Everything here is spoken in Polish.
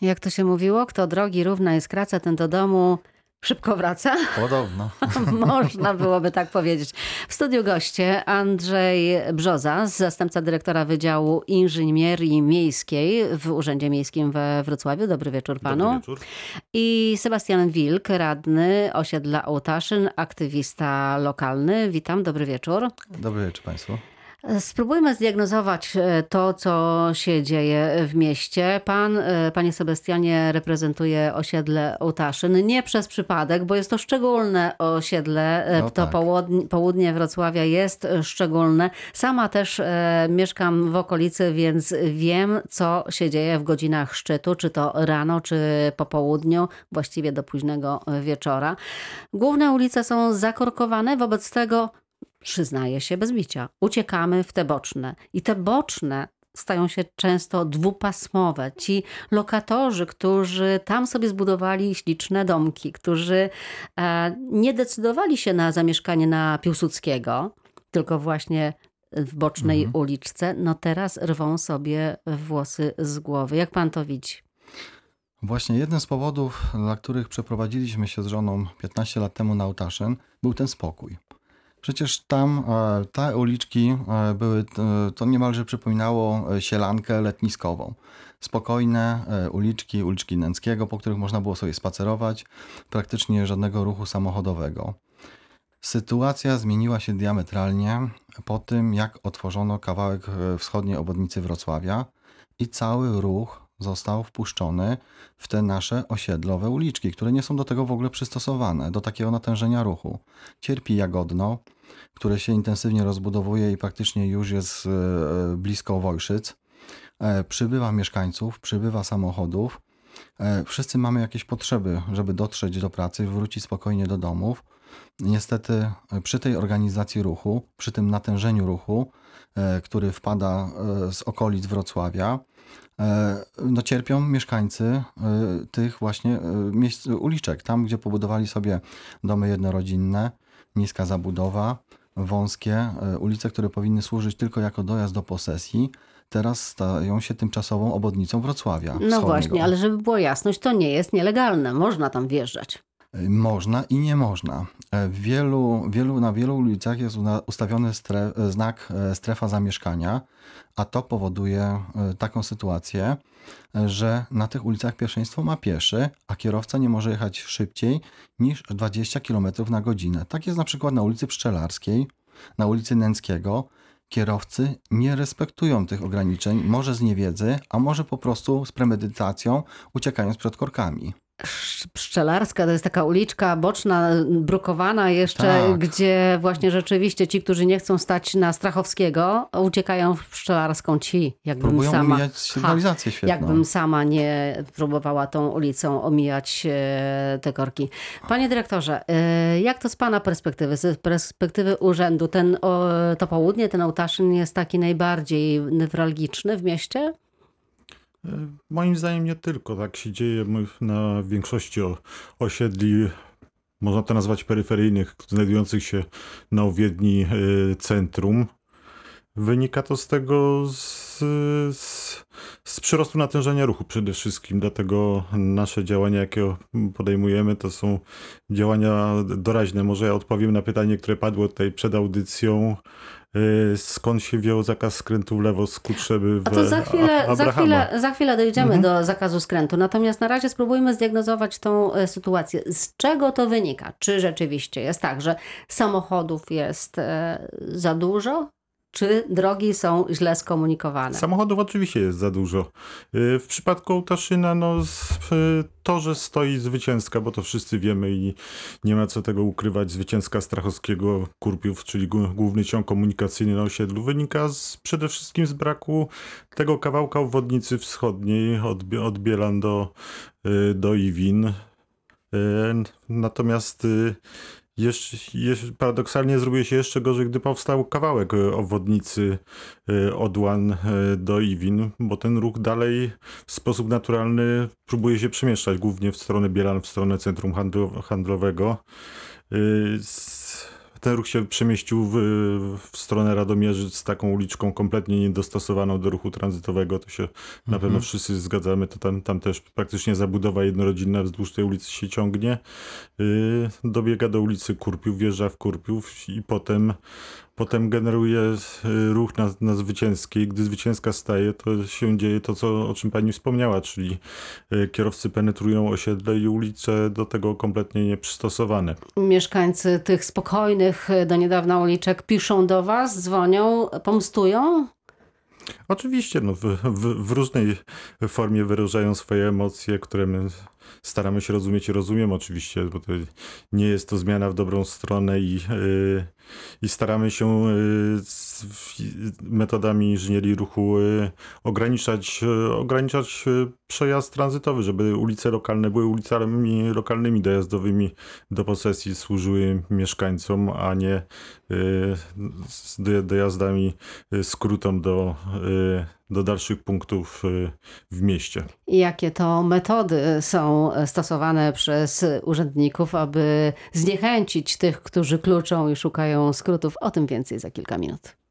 Jak to się mówiło? Kto drogi równa jest kraca, ten do domu szybko wraca. Podobno. Można byłoby tak powiedzieć. W studiu goście Andrzej Brzoza, zastępca dyrektora Wydziału Inżynierii Miejskiej w Urzędzie Miejskim we Wrocławiu. Dobry wieczór panu. Dobry wieczór. I Sebastian Wilk, radny osiedla Ołtaszyn, aktywista lokalny. Witam, dobry wieczór. Dobry wieczór państwu. Spróbujmy zdiagnozować to, co się dzieje w mieście. Pan, panie Sebastianie, reprezentuje osiedle Ołtaszyn. Nie przez przypadek, bo jest to szczególne osiedle. No to tak. Południe Wrocławia jest szczególne. Sama też mieszkam w okolicy, więc wiem, co się dzieje w godzinach szczytu, czy to rano, czy po południu, właściwie do późnego wieczora. Główne ulice są zakorkowane, wobec tego przyznaje się bez bicia. Uciekamy w te boczne. I te boczne stają się często dwupasmowe. Ci lokatorzy, którzy tam sobie zbudowali śliczne domki, którzy nie decydowali się na zamieszkanie na Piłsudskiego, tylko właśnie w bocznej uliczce, no teraz rwą sobie włosy z głowy. Jak pan to widzi? Właśnie jednym z powodów, dla których przeprowadziliśmy się z żoną 15 lat temu na Ołtaszyn, był ten spokój. Przecież tam te uliczki były, to niemalże przypominało sielankę letniskową. Spokojne uliczki, uliczki Nęckiego, po których można było sobie spacerować, praktycznie żadnego ruchu samochodowego. Sytuacja zmieniła się diametralnie po tym, jak otworzono kawałek wschodniej obwodnicy Wrocławia i cały ruch został wpuszczony w te nasze osiedlowe uliczki, które nie są do tego w ogóle przystosowane, do takiego natężenia ruchu. Cierpi Jagodno, które się intensywnie rozbudowuje i praktycznie już jest blisko Wojszyc. Przybywa mieszkańców, przybywa samochodów. Wszyscy mamy jakieś potrzeby, żeby dotrzeć do pracy, wrócić spokojnie do domów. Niestety przy tej organizacji ruchu, przy tym natężeniu ruchu, który wpada z okolic Wrocławia, no cierpią mieszkańcy tych właśnie miejsc, uliczek. Tam, gdzie pobudowali sobie domy jednorodzinne, niska zabudowa, wąskie ulice, które powinny służyć tylko jako dojazd do posesji, teraz stają się tymczasową obwodnicą Wrocławia Wschodniego. No właśnie, ale żeby była jasność, to nie jest nielegalne. Można tam wjeżdżać. Można i nie można. Na wielu ulicach jest ustawiony znak strefa zamieszkania, a to powoduje taką sytuację, że na tych ulicach pierwszeństwo ma pieszy, a kierowca nie może jechać szybciej niż 20 km na godzinę. Tak jest na przykład na ulicy Pszczelarskiej, na ulicy Nęckiego. Kierowcy nie respektują tych ograniczeń, może z niewiedzy, a może po prostu z premedytacją uciekają przed korkami. Pszczelarska to jest taka uliczka boczna, brukowana jeszcze, tak. Gdzie właśnie rzeczywiście ci, którzy nie chcą stać na Strachowskiego, uciekają w Pszczelarską. Próbują omijać sygnalizację świetną. Jakbym sama nie próbowała tą ulicą omijać te korki. Panie dyrektorze, jak to z pana perspektywy, z perspektywy urzędu, to południe, ten Ołtaszyn jest taki najbardziej newralgiczny w mieście? Moim zdaniem nie tylko. Tak się dzieje na większości osiedli, można to nazwać peryferyjnych, znajdujących się na uwiedni centrum. Wynika to z tego, z przyrostu natężenia ruchu przede wszystkim. Dlatego nasze działania, jakie podejmujemy, to są działania doraźne. Może ja odpowiem na pytanie, które padło tutaj przed audycją. Skąd się wziął zakaz skrętu w lewo z Kutrzeby w Abrahama? Za chwilę dojdziemy do zakazu skrętu. Natomiast na razie spróbujmy zdiagnozować tą sytuację. Z czego to wynika? Czy rzeczywiście jest tak, że samochodów jest za dużo? Czy drogi są źle skomunikowane? Samochodów oczywiście jest za dużo. W przypadku Ołtaszyna to, że stoi zwycięska, bo to wszyscy wiemy i nie ma co tego ukrywać, zwycięska Strachowskiego Kurpiów, czyli główny ciąg komunikacyjny na osiedlu, wynika przede wszystkim z braku tego kawałka obwodnicy wschodniej od Bielan do Iwin. Natomiast paradoksalnie zrobiło się jeszcze gorzej, gdy powstał kawałek obwodnicy od Łan do Iwin, bo ten ruch dalej w sposób naturalny próbuje się przemieszczać, głównie w stronę Bielan, w stronę centrum handlowego. ten ruch się przemieścił w stronę Radomierzy z taką uliczką kompletnie niedostosowaną do ruchu tranzytowego. To się na pewno wszyscy zgadzamy. To tam też praktycznie zabudowa jednorodzinna wzdłuż tej ulicy się ciągnie. Dobiega do ulicy Kurpiów, wjeżdża w Kurpiów i potem generuje ruch na Zwycięskiej. Gdy Zwycięska staje, to się dzieje to, o czym pani wspomniała, czyli kierowcy penetrują osiedle i ulice do tego kompletnie nieprzystosowane. Mieszkańcy tych spokojnych do niedawna uliczek piszą do was, dzwonią, pomstują? Oczywiście, w różnej formie wyrażają swoje emocje, które my staramy się rozumieć i rozumiem oczywiście, bo to nie jest to zmiana w dobrą stronę i staramy się metodami inżynierii ruchu ograniczać przejazd tranzytowy, żeby ulice lokalne były ulicami lokalnymi dojazdowymi do posesji, służyły mieszkańcom, a nie dojazdami skrótom do dalszych punktów w mieście. Jakie to metody są stosowane przez urzędników, aby zniechęcić tych, którzy kluczą i szukają skrótów? O tym więcej za kilka minut.